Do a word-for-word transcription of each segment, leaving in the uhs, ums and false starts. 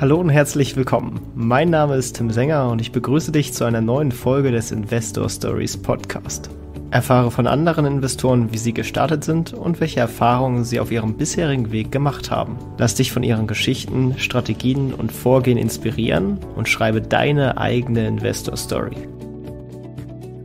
Hallo und herzlich willkommen. Mein Name ist Tim Sänger und ich begrüße dich zu einer neuen Folge des Investor Stories Podcast. Erfahre von anderen Investoren, wie sie gestartet sind und welche Erfahrungen sie auf ihrem bisherigen Weg gemacht haben. Lass dich von ihren Geschichten, Strategien und Vorgehen inspirieren und schreibe deine eigene Investor Story.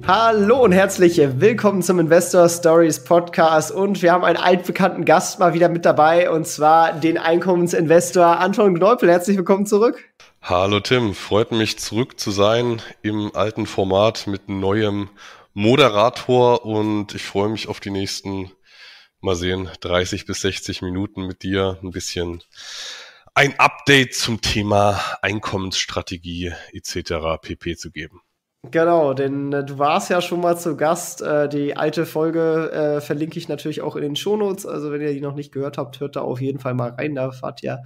Hallo und herzlich willkommen zum Investor Stories Podcast und wir haben einen altbekannten Gast mal wieder mit dabei und zwar den Einkommensinvestor Anton Gneupel. Herzlich willkommen zurück. Hallo Tim, freut mich zurück zu sein im alten Format mit neuem Moderator und ich freue mich auf die nächsten, mal sehen, dreißig bis sechzig Minuten mit dir, ein bisschen ein Update zum Thema Einkommensstrategie et cetera pp. Zu geben. Genau, denn äh, du warst ja schon mal zu Gast. Äh, die alte Folge äh, verlinke ich natürlich auch in den Shownotes. Also wenn ihr die noch nicht gehört habt, hört da auf jeden Fall mal rein. Da erfahrt ihr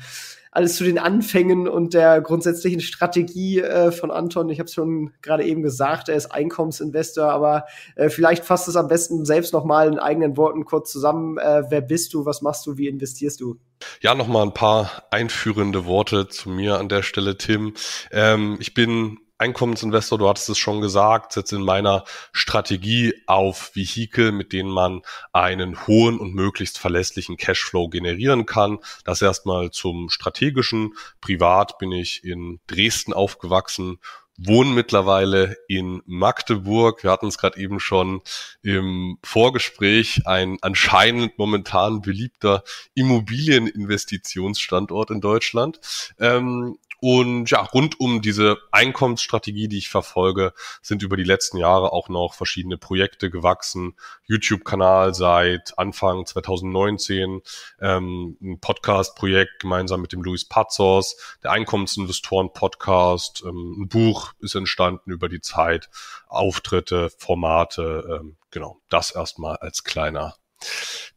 alles zu den Anfängen und der grundsätzlichen Strategie äh, von Anton. Ich habe es schon gerade eben gesagt, er ist Einkommensinvestor, aber äh, vielleicht fasst es am besten selbst nochmal in eigenen Worten kurz zusammen. Äh, wer bist du, was machst du, wie investierst du? Ja, nochmal ein paar einführende Worte zu mir an der Stelle, Tim. Ähm, ich bin Einkommensinvestor, du hattest es schon gesagt, setzt in meiner Strategie auf Vehikel, mit denen man einen hohen und möglichst verlässlichen Cashflow generieren kann. Das erstmal zum strategischen. Privat bin ich in Dresden aufgewachsen, wohne mittlerweile in Magdeburg. Wir hatten es gerade eben schon im Vorgespräch, ein anscheinend momentan beliebter Immobilieninvestitionsstandort in Deutschland. Ähm, Und ja, rund um diese Einkommensstrategie, die ich verfolge, sind über die letzten Jahre auch noch verschiedene Projekte gewachsen. YouTube-Kanal seit Anfang zwanzig neunzehn, ähm, ein Podcast-Projekt gemeinsam mit dem Luis Pazos, der Einkommensinvestoren-Podcast, ähm, ein Buch ist entstanden über die Zeit, Auftritte, Formate, ähm, genau, das erstmal als kleiner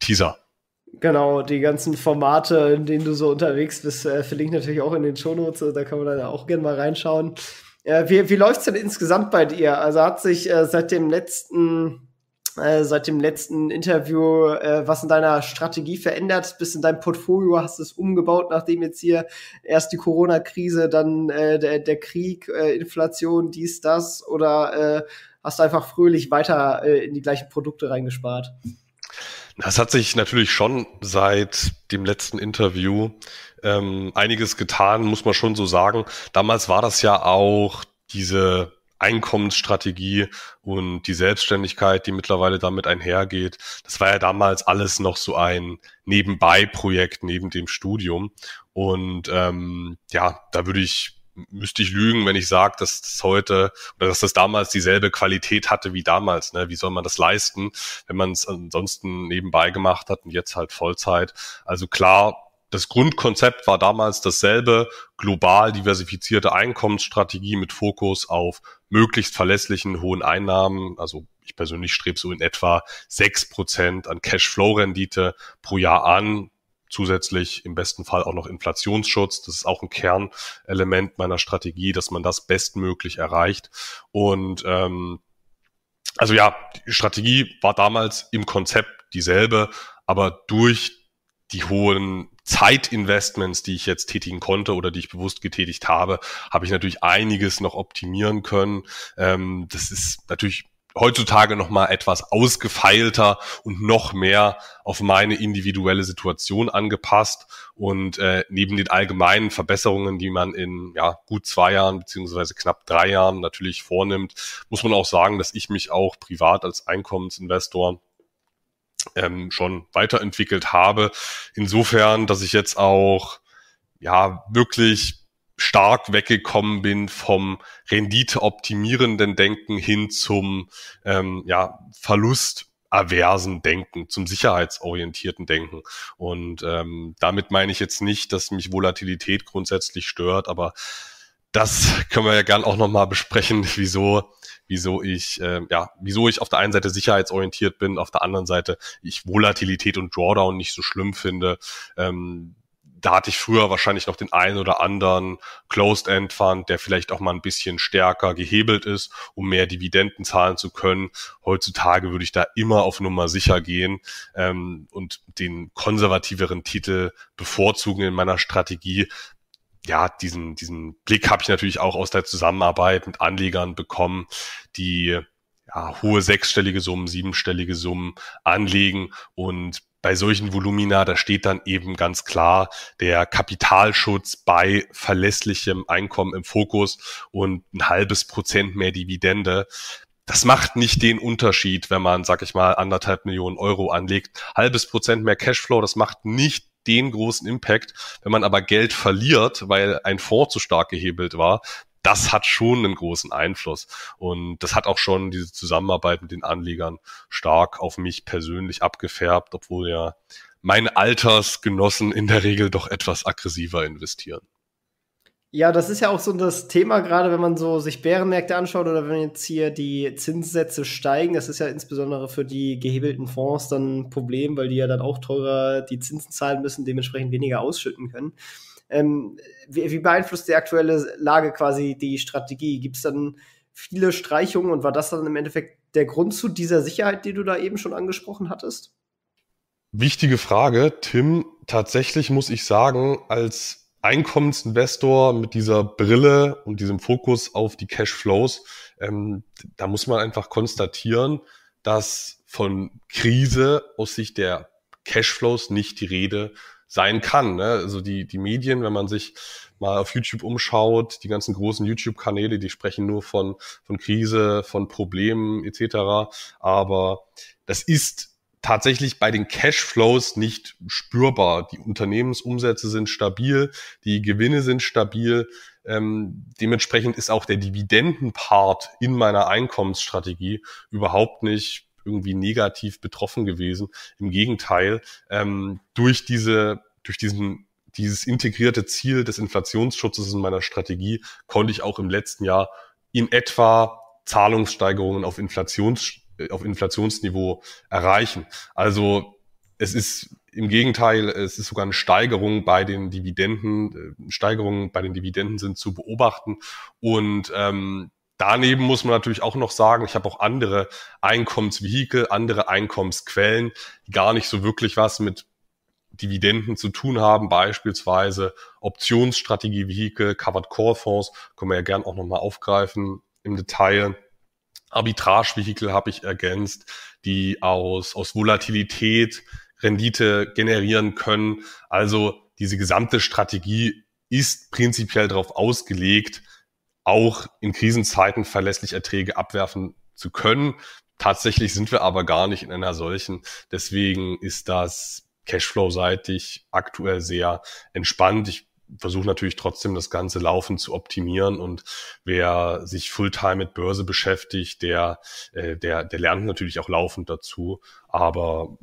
Teaser. Genau, die ganzen Formate, in denen du so unterwegs bist, äh, verlinke ich natürlich auch in den Shownotes, da kann man dann auch gerne mal reinschauen. Äh, wie wie läuft es denn insgesamt bei dir? Also hat sich äh, seit dem letzten, äh, seit dem letzten Interview äh, was in deiner Strategie verändert? Bist in deinem Portfolio, hast es umgebaut, nachdem jetzt hier erst die Corona-Krise, dann äh, der, der Krieg, äh, Inflation, dies, das? Oder äh, hast du einfach fröhlich weiter äh, in die gleichen Produkte reingespart? Das hat sich natürlich schon seit dem letzten Interview ähm, einiges getan, muss man schon so sagen. Damals war das ja auch diese Einkommensstrategie und die Selbstständigkeit, die mittlerweile damit einhergeht. Das war ja damals alles noch so ein Nebenbei-Projekt neben dem Studium. Und ähm, ja, da würde ich... müsste ich lügen, wenn ich sage, dass das heute oder dass das damals dieselbe Qualität hatte wie damals. Ne? Wie soll man das leisten, wenn man es ansonsten nebenbei gemacht hat und jetzt halt Vollzeit? Also klar, das Grundkonzept war damals dasselbe, global diversifizierte Einkommensstrategie mit Fokus auf möglichst verlässlichen hohen Einnahmen. Also ich persönlich strebe so in etwa sechs Prozent an Cashflow-Rendite pro Jahr an. Zusätzlich im besten Fall auch noch Inflationsschutz. Das ist auch ein Kernelement meiner Strategie, dass man das bestmöglich erreicht. Und ähm, also ja, die Strategie war damals im Konzept dieselbe, aber durch die hohen Zeitinvestments, die ich jetzt tätigen konnte oder die ich bewusst getätigt habe, habe ich natürlich einiges noch optimieren können. Ähm, das ist natürlich heutzutage nochmal etwas ausgefeilter und noch mehr auf meine individuelle Situation angepasst. Und äh, neben den allgemeinen Verbesserungen, die man in ja gut zwei Jahren beziehungsweise knapp drei Jahren natürlich vornimmt, muss man auch sagen, dass ich mich auch privat als Einkommensinvestor ähm, schon weiterentwickelt habe. Insofern, dass ich jetzt auch ja wirklich stark weggekommen bin vom renditeoptimierenden Denken hin zum ähm, ja, verlustaversen Denken, zum sicherheitsorientierten Denken. Und ähm, damit meine ich jetzt nicht, dass mich Volatilität grundsätzlich stört, aber das können wir ja gern auch nochmal besprechen, wieso, wieso ich, äh, ja, wieso ich auf der einen Seite sicherheitsorientiert bin, auf der anderen Seite ich Volatilität und Drawdown nicht so schlimm finde. Ähm, Da hatte ich früher wahrscheinlich noch den einen oder anderen Closed-End-Fund, der vielleicht auch mal ein bisschen stärker gehebelt ist, um mehr Dividenden zahlen zu können. Heutzutage würde ich da immer auf Nummer sicher gehen ähm, und den konservativeren Titel bevorzugen in meiner Strategie. ja, diesen, diesen Blick habe ich natürlich auch aus der Zusammenarbeit mit Anlegern bekommen, die ja, hohe sechsstellige Summen, siebenstellige Summen anlegen. Und bei solchen Volumina, da steht dann eben ganz klar der Kapitalschutz bei verlässlichem Einkommen im Fokus und ein halbes Prozent mehr Dividende. Das macht nicht den Unterschied, wenn man, sag ich mal, anderthalb Millionen Euro anlegt. Halbes Prozent mehr Cashflow, das macht nicht den großen Impact. Wenn man aber Geld verliert, weil ein Fonds zu stark gehebelt war, das hat schon einen großen Einfluss. Und das hat auch schon diese Zusammenarbeit mit den Anlegern stark auf mich persönlich abgefärbt, obwohl ja meine Altersgenossen in der Regel doch etwas aggressiver investieren. Ja, das ist ja auch so das Thema, gerade wenn man so sich Bärenmärkte anschaut oder wenn jetzt hier die Zinssätze steigen, das ist ja insbesondere für die gehebelten Fonds dann ein Problem, weil die ja dann auch teurer die Zinsen zahlen müssen, dementsprechend weniger ausschütten können. Ähm, wie, wie beeinflusst die aktuelle Lage quasi die Strategie? Gibt es dann viele Streichungen und war das dann im Endeffekt der Grund zu dieser Sicherheit, die du da eben schon angesprochen hattest? Wichtige Frage, Tim. Tatsächlich muss ich sagen, als Einkommensinvestor mit dieser Brille und diesem Fokus auf die Cashflows, ähm, da muss man einfach konstatieren, dass von Krise aus Sicht der Cashflows nicht die Rede sein kann, ne? Also die, die Medien, wenn man sich mal auf YouTube umschaut, die ganzen großen YouTube-Kanäle, die sprechen nur von, von Krise, von Problemen et cetera. Aber das ist tatsächlich bei den Cashflows nicht spürbar. Die Unternehmensumsätze sind stabil, die Gewinne sind stabil. Ähm, dementsprechend ist auch der Dividendenpart in meiner Einkommensstrategie überhaupt nicht irgendwie negativ betroffen gewesen. Im Gegenteil, ähm, durch diese, durch diesen, dieses integrierte Ziel des Inflationsschutzes in meiner Strategie konnte ich auch im letzten Jahr in etwa Zahlungssteigerungen auf Inflations auf Inflationsniveau erreichen. Also es ist im Gegenteil, es ist sogar eine Steigerung bei den Dividenden, Steigerungen bei den Dividenden sind zu beobachten. Und ähm, daneben muss man natürlich auch noch sagen, ich habe auch andere Einkommensvehikel, andere Einkommensquellen, die gar nicht so wirklich was mit Dividenden zu tun haben, beispielsweise Optionsstrategie-Vehikel, Covered-Call-Fonds, können wir ja gern auch nochmal aufgreifen im Detail. Arbitrage-Vehikel habe ich ergänzt, die aus, aus Volatilität Rendite generieren können. Also diese gesamte Strategie ist prinzipiell darauf ausgelegt, auch in Krisenzeiten verlässlich Erträge abwerfen zu können. Tatsächlich sind wir aber gar nicht in einer solchen. Deswegen ist das Cashflow-seitig aktuell sehr entspannt. Ich versuche natürlich trotzdem das Ganze laufend zu optimieren und wer sich Fulltime mit Börse beschäftigt, der, der, der lernt natürlich auch laufend dazu, aber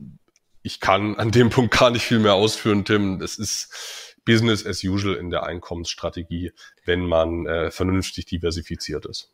ich kann an dem Punkt gar nicht viel mehr ausführen, Tim. Das ist Business as usual in der Einkommensstrategie, wenn man äh, vernünftig diversifiziert ist.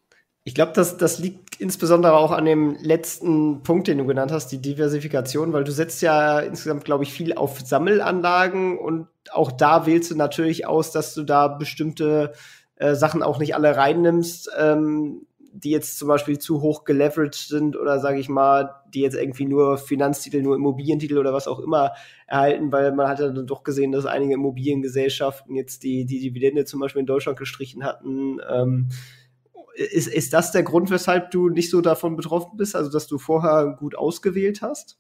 Ich glaube, das, das liegt insbesondere auch an dem letzten Punkt, den du genannt hast, die Diversifikation, weil du setzt ja insgesamt, glaube ich, viel auf Sammelanlagen und auch da wählst du natürlich aus, dass du da bestimmte äh, Sachen auch nicht alle reinnimmst, ähm, die jetzt zum Beispiel zu hoch geleveraged sind oder, sage ich mal, die jetzt irgendwie nur Finanztitel, nur Immobilientitel oder was auch immer erhalten, weil man hat ja dann doch gesehen, dass einige Immobiliengesellschaften jetzt die, die Dividende zum Beispiel in Deutschland gestrichen hatten, ähm, Ist, ist das der Grund, weshalb du nicht so davon betroffen bist, also dass du vorher gut ausgewählt hast?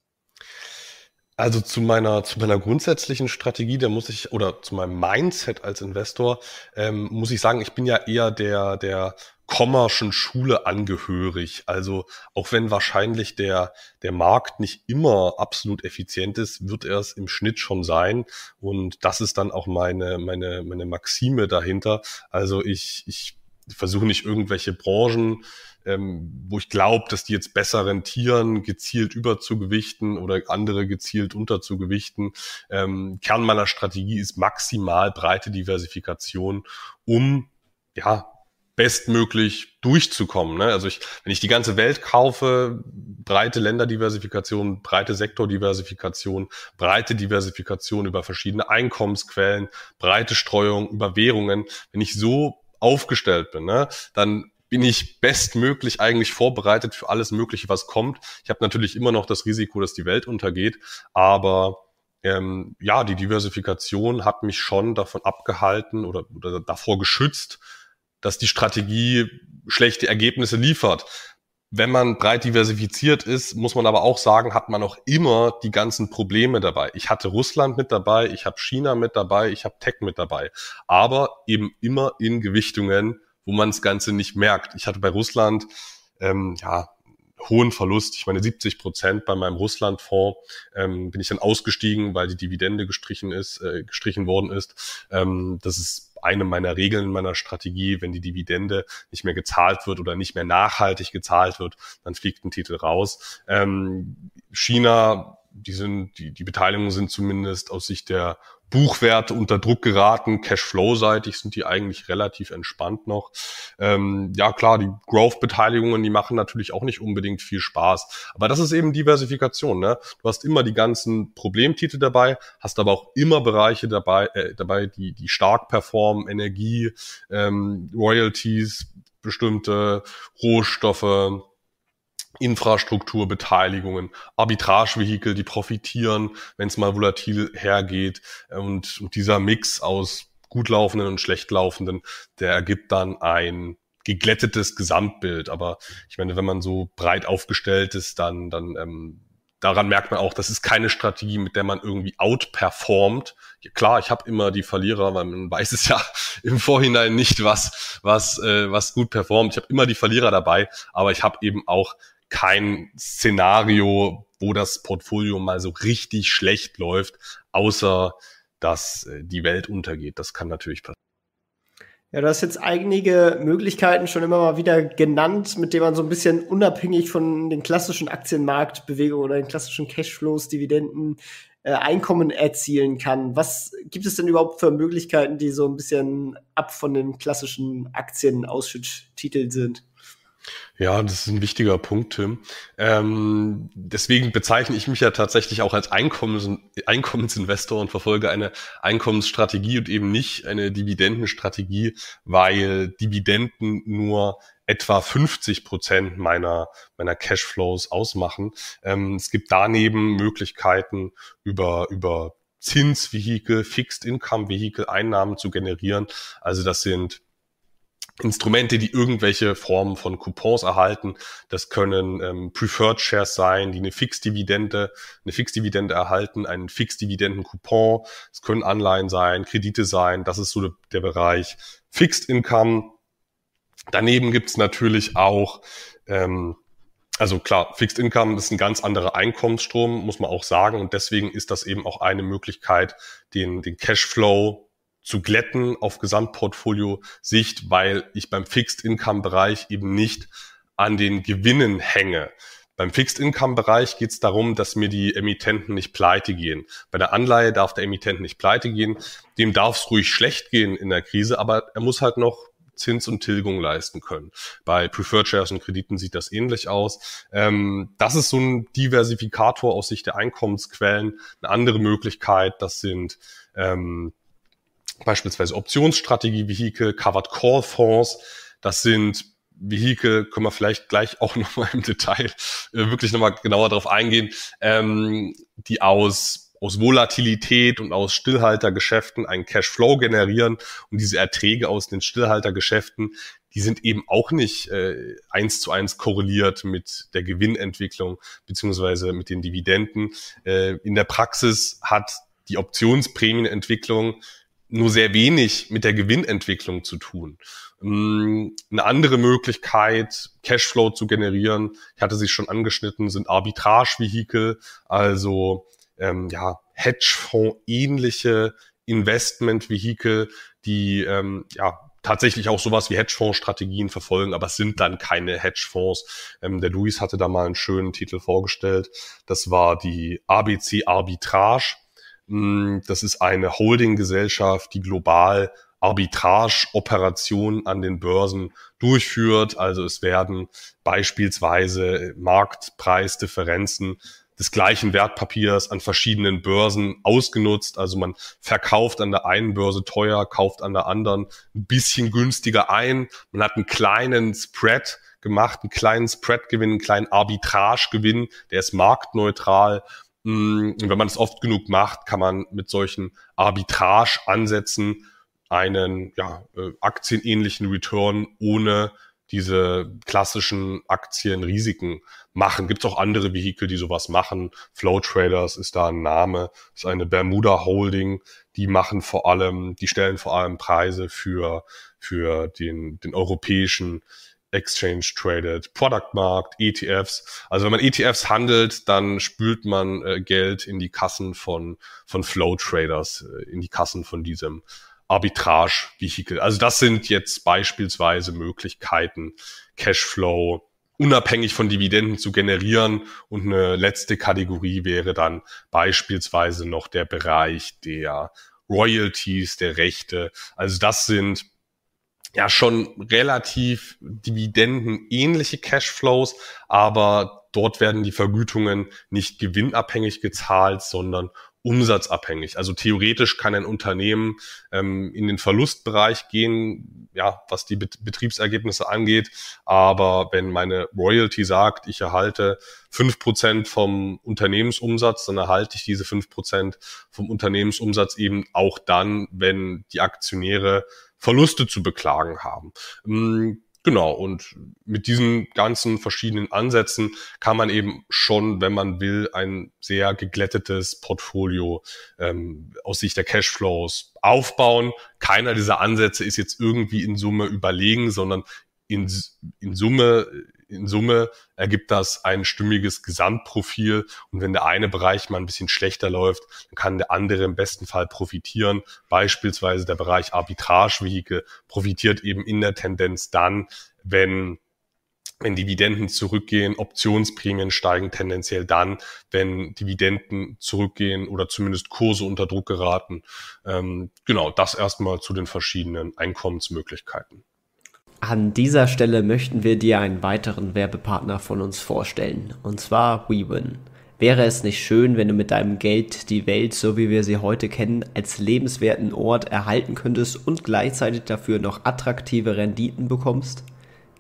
Also zu meiner, zu meiner grundsätzlichen Strategie, da muss ich, oder zu meinem Mindset als Investor, ähm, muss ich sagen, ich bin ja eher der, der kommerschen Schule angehörig. Also auch wenn wahrscheinlich der, der Markt nicht immer absolut effizient ist, wird er es im Schnitt schon sein. Und das ist dann auch meine, meine, meine Maxime dahinter. Also ich, ich, Ich versuche nicht irgendwelche Branchen, ähm, wo ich glaube, dass die jetzt besser rentieren, gezielt überzugewichten oder andere gezielt unterzugewichten. Ähm, Kern meiner Strategie ist maximal breite Diversifikation, um ja bestmöglich durchzukommen, ne? Also ich, wenn ich die ganze Welt kaufe, breite Länderdiversifikation, breite Sektordiversifikation, breite Diversifikation über verschiedene Einkommensquellen, breite Streuung über Währungen, wenn ich so aufgestellt bin, ne, dann bin ich bestmöglich eigentlich vorbereitet für alles Mögliche, was kommt. Ich habe natürlich immer noch das Risiko, dass die Welt untergeht, aber ähm, ja, die Diversifikation hat mich schon davon abgehalten oder, oder davor geschützt, dass die Strategie schlechte Ergebnisse liefert. Wenn man breit diversifiziert ist, muss man aber auch sagen, hat man auch immer die ganzen Probleme dabei. Ich hatte Russland mit dabei, ich habe China mit dabei, ich habe Tech mit dabei. Aber eben immer in Gewichtungen, wo man das Ganze nicht merkt. Ich hatte bei Russland ähm, ja hohen Verlust. Ich meine, siebzig Prozent bei meinem Russland-Fonds ähm, bin ich dann ausgestiegen, weil die Dividende gestrichen ist, äh, gestrichen worden ist. Ähm, das ist eine meiner Regeln meiner Strategie: Wenn die Dividende nicht mehr gezahlt wird oder nicht mehr nachhaltig gezahlt wird, dann fliegt ein Titel raus. Ähm, China, die sind, die, die Beteiligungen sind zumindest aus Sicht der Buchwerte unter Druck geraten. Cashflow-seitig sind die eigentlich relativ entspannt noch. Ähm, ja klar, die Growth-Beteiligungen, die machen natürlich auch nicht unbedingt viel Spaß. Aber das ist eben Diversifikation, ne? Du hast immer die ganzen Problemtitel dabei, hast aber auch immer Bereiche dabei, äh, dabei die die stark performen: Energie, ähm, Royalties, bestimmte Rohstoffe, Infrastrukturbeteiligungen, Arbitragevehikel, die profitieren, wenn es mal volatil hergeht. Und, und dieser Mix aus gut laufenden und schlecht laufenden, der ergibt dann ein geglättetes Gesamtbild. Aber ich meine, wenn man so breit aufgestellt ist, dann, dann ähm, daran merkt man auch, das ist keine Strategie, mit der man irgendwie outperformt. Klar, ich habe immer die Verlierer, weil man weiß es ja im Vorhinein nicht, was was äh, was gut performt. Ich habe immer die Verlierer dabei, aber ich habe eben auch kein Szenario, wo das Portfolio mal so richtig schlecht läuft, außer dass die Welt untergeht. Das kann natürlich passieren. Ja, du hast jetzt einige Möglichkeiten schon immer mal wieder genannt, mit denen man so ein bisschen unabhängig von den klassischen Aktienmarktbewegungen oder den klassischen Cashflows, Dividenden, äh, Einkommen erzielen kann. Was gibt es denn überhaupt für Möglichkeiten, die so ein bisschen ab von den klassischen Aktienausschütttiteln sind? Ja, das ist ein wichtiger Punkt, Tim. Ähm, deswegen bezeichne ich mich ja tatsächlich auch als Einkommens- Einkommensinvestor und verfolge eine Einkommensstrategie und eben nicht eine Dividendenstrategie, weil Dividenden nur etwa fünfzig Prozent meiner, meiner Cashflows ausmachen. Ähm, es gibt daneben Möglichkeiten, über, über Zinsvehikel, Fixed-Income-Vehikel Einnahmen zu generieren. Also das sind Instrumente, die irgendwelche Formen von Coupons erhalten. Das können ähm, Preferred Shares sein, die eine Fixdividende, eine Fixdividende erhalten, einen Fixdividenden-Coupon. Es können Anleihen sein, Kredite sein. Das ist so de- der Bereich Fixed Income. Daneben gibt's natürlich auch, ähm, also klar, Fixed Income ist ein ganz anderer Einkommensstrom, muss man auch sagen. Und deswegen ist das eben auch eine Möglichkeit, den, den Cashflow zu glätten auf Gesamtportfolio-Sicht, weil ich beim Fixed-Income-Bereich eben nicht an den Gewinnen hänge. Beim Fixed-Income-Bereich geht es darum, dass mir die Emittenten nicht pleite gehen. Bei der Anleihe darf der Emittent nicht pleite gehen. Dem darf es ruhig schlecht gehen in der Krise, aber er muss halt noch Zins und Tilgung leisten können. Bei Preferred Shares und Krediten sieht das ähnlich aus. Ähm, das ist so ein Diversifikator aus Sicht der Einkommensquellen. Eine andere Möglichkeit, das sind ähm, beispielsweise Optionsstrategie-Vehikel, Covered-Call-Fonds, das sind Vehikel, können wir vielleicht gleich auch nochmal im Detail äh, wirklich nochmal genauer drauf eingehen, ähm, die aus aus Volatilität und aus Stillhaltergeschäften einen Cashflow generieren. Und diese Erträge aus den Stillhaltergeschäften, die sind eben auch nicht äh, eins zu eins korreliert mit der Gewinnentwicklung beziehungsweise mit den Dividenden. Äh, in der Praxis hat die Optionsprämienentwicklung nur sehr wenig mit der Gewinnentwicklung zu tun. Eine andere Möglichkeit, Cashflow zu generieren, ich hatte sie schon angeschnitten, sind Arbitragevehikel, also ähm, ja, Hedgefonds-ähnliche Investmentvehikel, die ähm, ja tatsächlich auch sowas wie Hedgefonds-Strategien verfolgen, aber es sind dann keine Hedgefonds. Ähm, der Luis hatte da mal einen schönen Titel vorgestellt, das war die A B C-Arbitrage. Das ist eine Holdinggesellschaft, die global Arbitrage-Operationen an den Börsen durchführt. Also es werden beispielsweise Marktpreisdifferenzen des gleichen Wertpapiers an verschiedenen Börsen ausgenutzt. Also man verkauft an der einen Börse teuer, kauft an der anderen ein bisschen günstiger ein. Man hat einen kleinen Spread gemacht, einen kleinen Spread-Gewinn, einen kleinen Arbitrage-Gewinn, der ist marktneutral. Wenn man es oft genug macht, kann man mit solchen Arbitrage-Ansätzen einen ja, aktienähnlichen Return ohne diese klassischen Aktienrisiken machen. Gibt es auch andere Vehikel, die sowas machen. Flow Traders ist da ein Name, ist eine Bermuda-Holding. Die machen vor allem, die stellen vor allem Preise für für den den europäischen Exchange-Traded Product Markt, E T Fs. Also wenn man E T Fs handelt, dann spült man äh, Geld in die Kassen von von Flow Traders, äh, in die Kassen von diesem Arbitrage-Vehikel. Also das sind jetzt beispielsweise Möglichkeiten, Cashflow unabhängig von Dividenden zu generieren. Und eine letzte Kategorie wäre dann beispielsweise noch der Bereich der Royalties, der Rechte. Also das sind ja schon relativ dividendenähnliche Cashflows, aber dort werden die Vergütungen nicht gewinnabhängig gezahlt, sondern umsatzabhängig. Also theoretisch kann ein Unternehmen ähm, in den Verlustbereich gehen, ja, was die Bet- Betriebsergebnisse angeht. Aber wenn meine Royalty sagt, ich erhalte fünf Prozent vom Unternehmensumsatz, dann erhalte ich diese fünf Prozent vom Unternehmensumsatz eben auch dann, wenn die Aktionäre Verluste zu beklagen haben. Hm. Genau, und mit diesen ganzen verschiedenen Ansätzen kann man eben schon, wenn man will, ein sehr geglättetes Portfolio ähm, aus Sicht der Cashflows aufbauen. Keiner dieser Ansätze ist jetzt irgendwie in Summe überlegen, sondern in, in Summe in Summe ergibt das ein stimmiges Gesamtprofil. Und wenn der eine Bereich mal ein bisschen schlechter läuft, dann kann der andere im besten Fall profitieren. Beispielsweise der Bereich Arbitrage-Vehikel profitiert eben in der Tendenz dann, wenn, wenn Dividenden zurückgehen, Optionsprämien steigen tendenziell dann, wenn Dividenden zurückgehen oder zumindest Kurse unter Druck geraten. Ähm, genau, das erstmal zu den verschiedenen Einkommensmöglichkeiten. An dieser Stelle möchten wir dir einen weiteren Werbepartner von uns vorstellen, und zwar WeWin. Wäre es nicht schön, wenn du mit deinem Geld die Welt, so wie wir sie heute kennen, als lebenswerten Ort erhalten könntest und gleichzeitig dafür noch attraktive Renditen bekommst?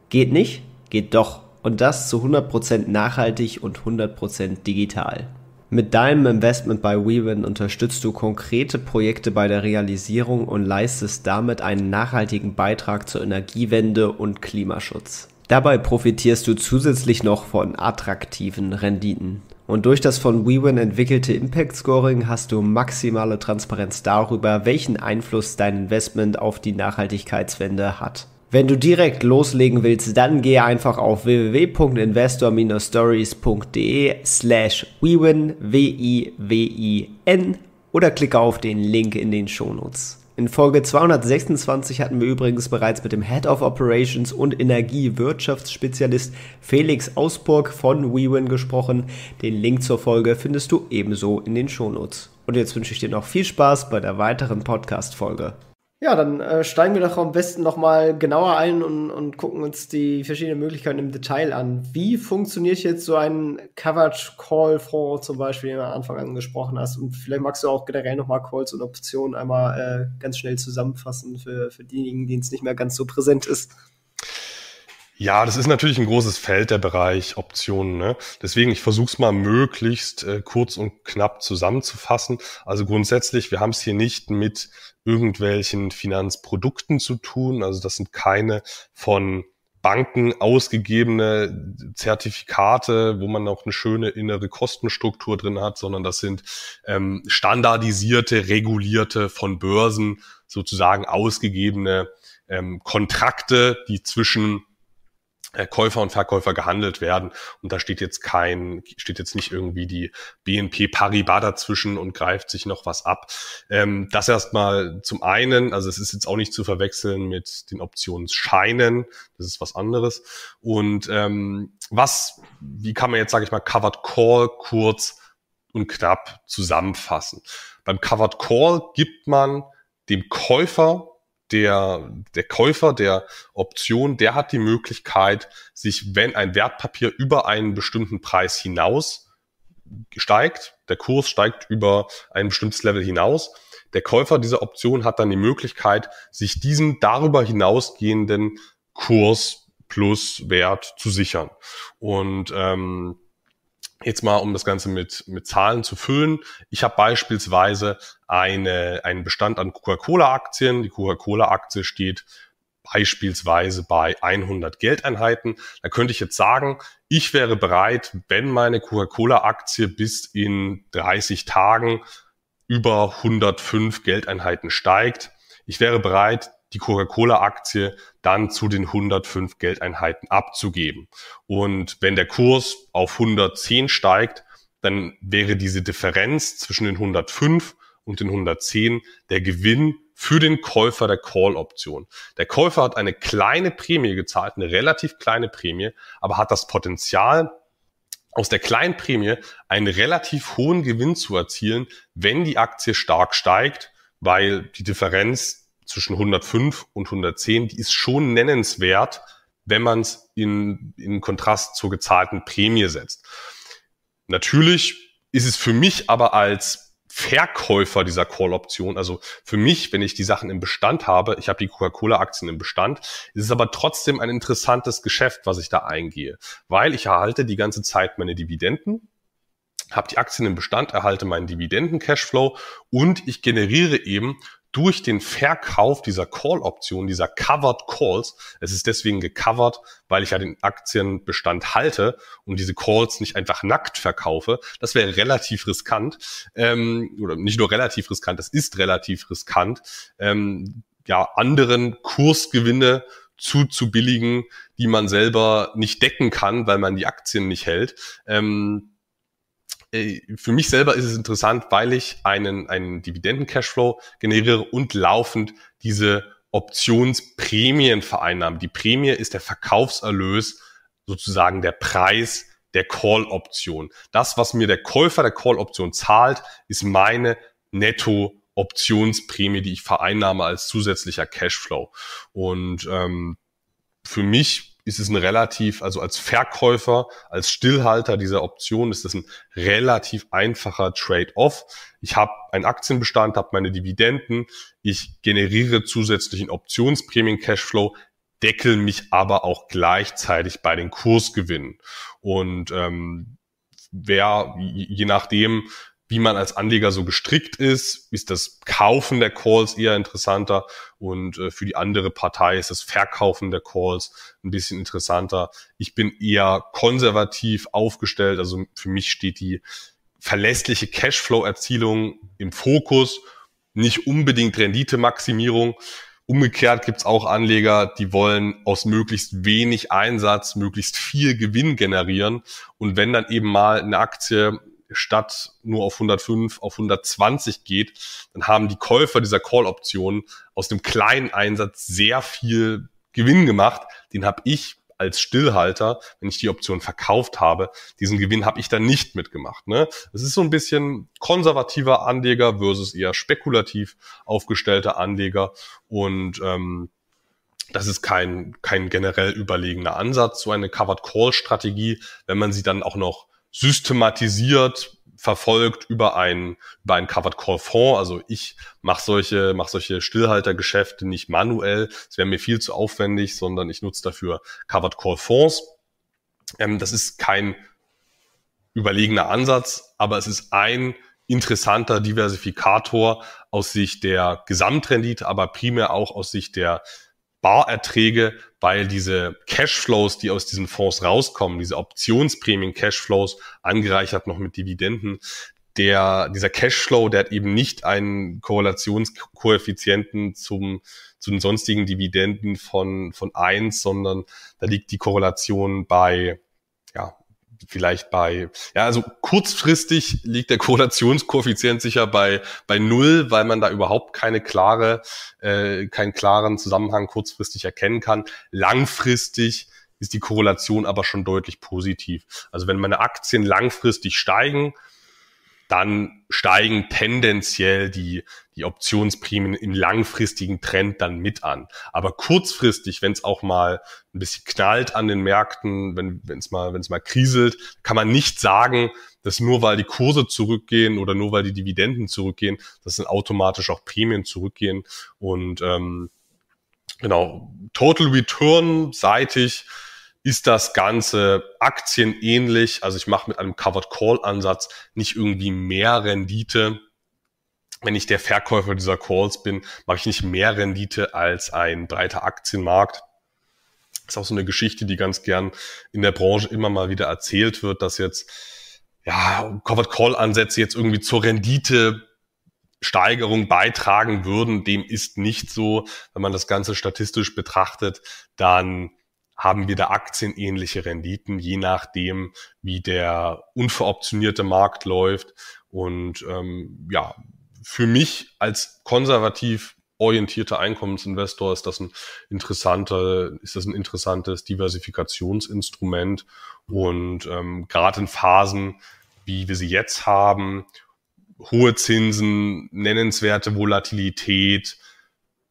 Geht nicht? Geht doch. Und das zu hundert Prozent nachhaltig und hundert Prozent digital. Mit deinem Investment bei WeWin unterstützt du konkrete Projekte bei der Realisierung und leistest damit einen nachhaltigen Beitrag zur Energiewende und Klimaschutz. Dabei profitierst du zusätzlich noch von attraktiven Renditen. Und durch das von WeWin entwickelte Impact Scoring hast du maximale Transparenz darüber, welchen Einfluss dein Investment auf die Nachhaltigkeitswende hat. Wenn du direkt loslegen willst, dann geh einfach auf www.investor-stories.de slash WeWin, W-I-W-I-N oder klicke auf den Link in den Shownotes. In Folge zweihundertsechsundzwanzig hatten wir übrigens bereits mit dem Head of Operations und Energiewirtschaftsspezialist Felix Ausburg von WeWin gesprochen. Den Link zur Folge findest du ebenso in den Shownotes. Und jetzt wünsche ich dir noch viel Spaß bei der weiteren Podcast-Folge. Ja, dann äh, steigen wir doch am besten nochmal genauer ein und, und gucken uns die verschiedenen Möglichkeiten im Detail an. Wie funktioniert jetzt so ein Covered-Call-Fonds zum Beispiel, den du am Anfang angesprochen hast? Und vielleicht magst du auch generell nochmal Calls und Optionen einmal äh, ganz schnell zusammenfassen für, für diejenigen, denen es nicht mehr ganz so präsent ist. Ja, das ist natürlich ein großes Feld, der Bereich Optionen, ne? Deswegen, ich versuche es mal möglichst äh, kurz und knapp zusammenzufassen. Also grundsätzlich, wir haben es hier nicht mit irgendwelchen Finanzprodukten zu tun. Also das sind keine von Banken ausgegebene Zertifikate, wo man auch eine schöne innere Kostenstruktur drin hat, sondern das sind ähm, standardisierte, regulierte, von Börsen sozusagen ausgegebene ähm, Kontrakte, die zwischen Käufer und Verkäufer gehandelt werden. Und da steht jetzt kein, steht jetzt nicht irgendwie die B N P Paribas dazwischen und greift sich noch was ab. Ähm, das erstmal zum einen, also es ist jetzt auch nicht zu verwechseln mit den Optionsscheinen, das ist was anderes. Und ähm, was, wie kann man jetzt, sage ich mal, Covered Call kurz und knapp zusammenfassen? Beim Covered Call gibt man dem Käufer Der, der Käufer der Option, der hat die Möglichkeit, sich, wenn ein Wertpapier über einen bestimmten Preis hinaus steigt, der Kurs steigt über ein bestimmtes Level hinaus, der Käufer dieser Option hat dann die Möglichkeit, sich diesen darüber hinausgehenden Kurs plus Wert zu sichern. Und ähm, Jetzt mal, um das Ganze mit mit Zahlen zu füllen. Ich habe beispielsweise eine einen Bestand an Coca-Cola-Aktien. Die Coca-Cola-Aktie steht beispielsweise bei hundert Geldeinheiten. Da könnte ich jetzt sagen, ich wäre bereit, wenn meine Coca-Cola-Aktie bis in dreißig Tagen über hundertfünf Geldeinheiten steigt, ich wäre bereit, die Coca-Cola-Aktie dann zu den hundertfünf Geldeinheiten abzugeben. Und wenn der Kurs auf hundertzehn steigt, dann wäre diese Differenz zwischen den hundertfünf und den hundertzehn der Gewinn für den Käufer der Call-Option. Der Käufer hat eine kleine Prämie gezahlt, eine relativ kleine Prämie, aber hat das Potenzial, aus der kleinen Prämie einen relativ hohen Gewinn zu erzielen, wenn die Aktie stark steigt, weil die Differenz zwischen hundertfünf und hundertzehn, die ist schon nennenswert, wenn man es in, in Kontrast zur gezahlten Prämie setzt. Natürlich ist es für mich aber als Verkäufer dieser Call-Option, also für mich, wenn ich die Sachen im Bestand habe, ich habe die Coca-Cola-Aktien im Bestand, ist es aber trotzdem ein interessantes Geschäft, was ich da eingehe, weil ich erhalte die ganze Zeit meine Dividenden, habe die Aktien im Bestand, erhalte meinen Dividenden-Cashflow und ich generiere eben durch den Verkauf dieser Call-Option, dieser Covered Calls, es ist deswegen gecovert, weil ich ja den Aktienbestand halte und diese Calls nicht einfach nackt verkaufe, das wäre relativ riskant, ähm, oder nicht nur relativ riskant, das ist relativ riskant, ähm, ja, anderen Kursgewinne zuzubilligen, die man selber nicht decken kann, weil man die Aktien nicht hält. Ähm, Für mich selber ist es interessant, weil ich einen, einen Dividenden-Cashflow generiere und laufend diese Optionsprämien vereinnahme. Die Prämie ist der Verkaufserlös, sozusagen der Preis der Call-Option. Das, was mir der Käufer der Call-Option zahlt, ist meine Netto-Optionsprämie, die ich vereinnahme als zusätzlicher Cashflow. Und ähm, für mich ist es ein relativ, also als Verkäufer, als Stillhalter dieser Option ist das ein relativ einfacher Trade-off. Ich habe einen Aktienbestand, habe meine Dividenden, ich generiere zusätzlichen Optionsprämien-Cashflow, deckel mich aber auch gleichzeitig bei den Kursgewinnen. Und ähm, wer, je nachdem, wie man als Anleger so gestrickt ist, ist das Kaufen der Calls eher interessanter und äh, für die andere Partei ist das Verkaufen der Calls ein bisschen interessanter. Ich bin eher konservativ aufgestellt, also für mich steht die verlässliche Cashflow-Erzielung im Fokus, nicht unbedingt Renditemaximierung. Umgekehrt gibt's auch Anleger, die wollen aus möglichst wenig Einsatz möglichst viel Gewinn generieren und wenn dann eben mal eine Aktie statt nur auf hundertfünf, auf hundertzwanzig geht, dann haben die Käufer dieser Call-Optionen aus dem kleinen Einsatz sehr viel Gewinn gemacht. Den habe ich als Stillhalter, wenn ich die Option verkauft habe, diesen Gewinn habe ich dann nicht mitgemacht. Ne? Das ist so ein bisschen konservativer Anleger versus eher spekulativ aufgestellter Anleger und ähm, das ist kein kein generell überlegener Ansatz, so eine Covered-Call-Strategie, wenn man sie dann auch noch systematisiert verfolgt über einen über einen Covered Call Fonds. Also ich mache solche mache solche Stillhaltergeschäfte nicht manuell. Es wäre mir viel zu aufwendig, sondern ich nutze dafür Covered Call Fonds. Ähm, das ist kein überlegener Ansatz, aber es ist ein interessanter Diversifikator aus Sicht der Gesamtrendite, aber primär auch aus Sicht der Barerträge, weil diese Cashflows, die aus diesen Fonds rauskommen, diese Optionsprämien-Cashflows, angereichert noch mit Dividenden, der, dieser Cashflow, der hat eben nicht einen Korrelationskoeffizienten zum, zu den sonstigen Dividenden von, von eins, sondern da liegt die Korrelation bei, ja, vielleicht bei, ja, also kurzfristig liegt der Korrelationskoeffizient sicher bei bei null, weil man da überhaupt keine klare, äh, keinen klaren Zusammenhang kurzfristig erkennen kann. Langfristig ist die Korrelation aber schon deutlich positiv. Also wenn meine Aktien langfristig steigen, dann steigen tendenziell die die Optionsprämien im langfristigen Trend dann mit an. Aber kurzfristig, wenn es auch mal ein bisschen knallt an den Märkten, wenn wenn es mal wenn es mal kriselt, kann man nicht sagen, dass nur weil die Kurse zurückgehen oder nur weil die Dividenden zurückgehen, dass dann automatisch auch Prämien zurückgehen. Und ähm, genau, Total Return seitig ist das Ganze aktienähnlich. Also ich mache mit einem Covered-Call-Ansatz nicht irgendwie mehr Rendite. Wenn ich der Verkäufer dieser Calls bin, mache ich nicht mehr Rendite als ein breiter Aktienmarkt. Das ist auch so eine Geschichte, die ganz gern in der Branche immer mal wieder erzählt wird, dass jetzt ja Covered-Call-Ansätze jetzt irgendwie zur Rendite Steigerung beitragen würden. Dem ist nicht so. Wenn man das Ganze statistisch betrachtet, dann haben wir da aktienähnliche Renditen, je nachdem, wie der unveroptionierte Markt läuft. Und ähm, ja, für mich als konservativ orientierter Einkommensinvestor ist das ein interessanter, ist das ein interessantes Diversifikationsinstrument. Und ähm, gerade in Phasen, wie wir sie jetzt haben, hohe Zinsen, nennenswerte Volatilität,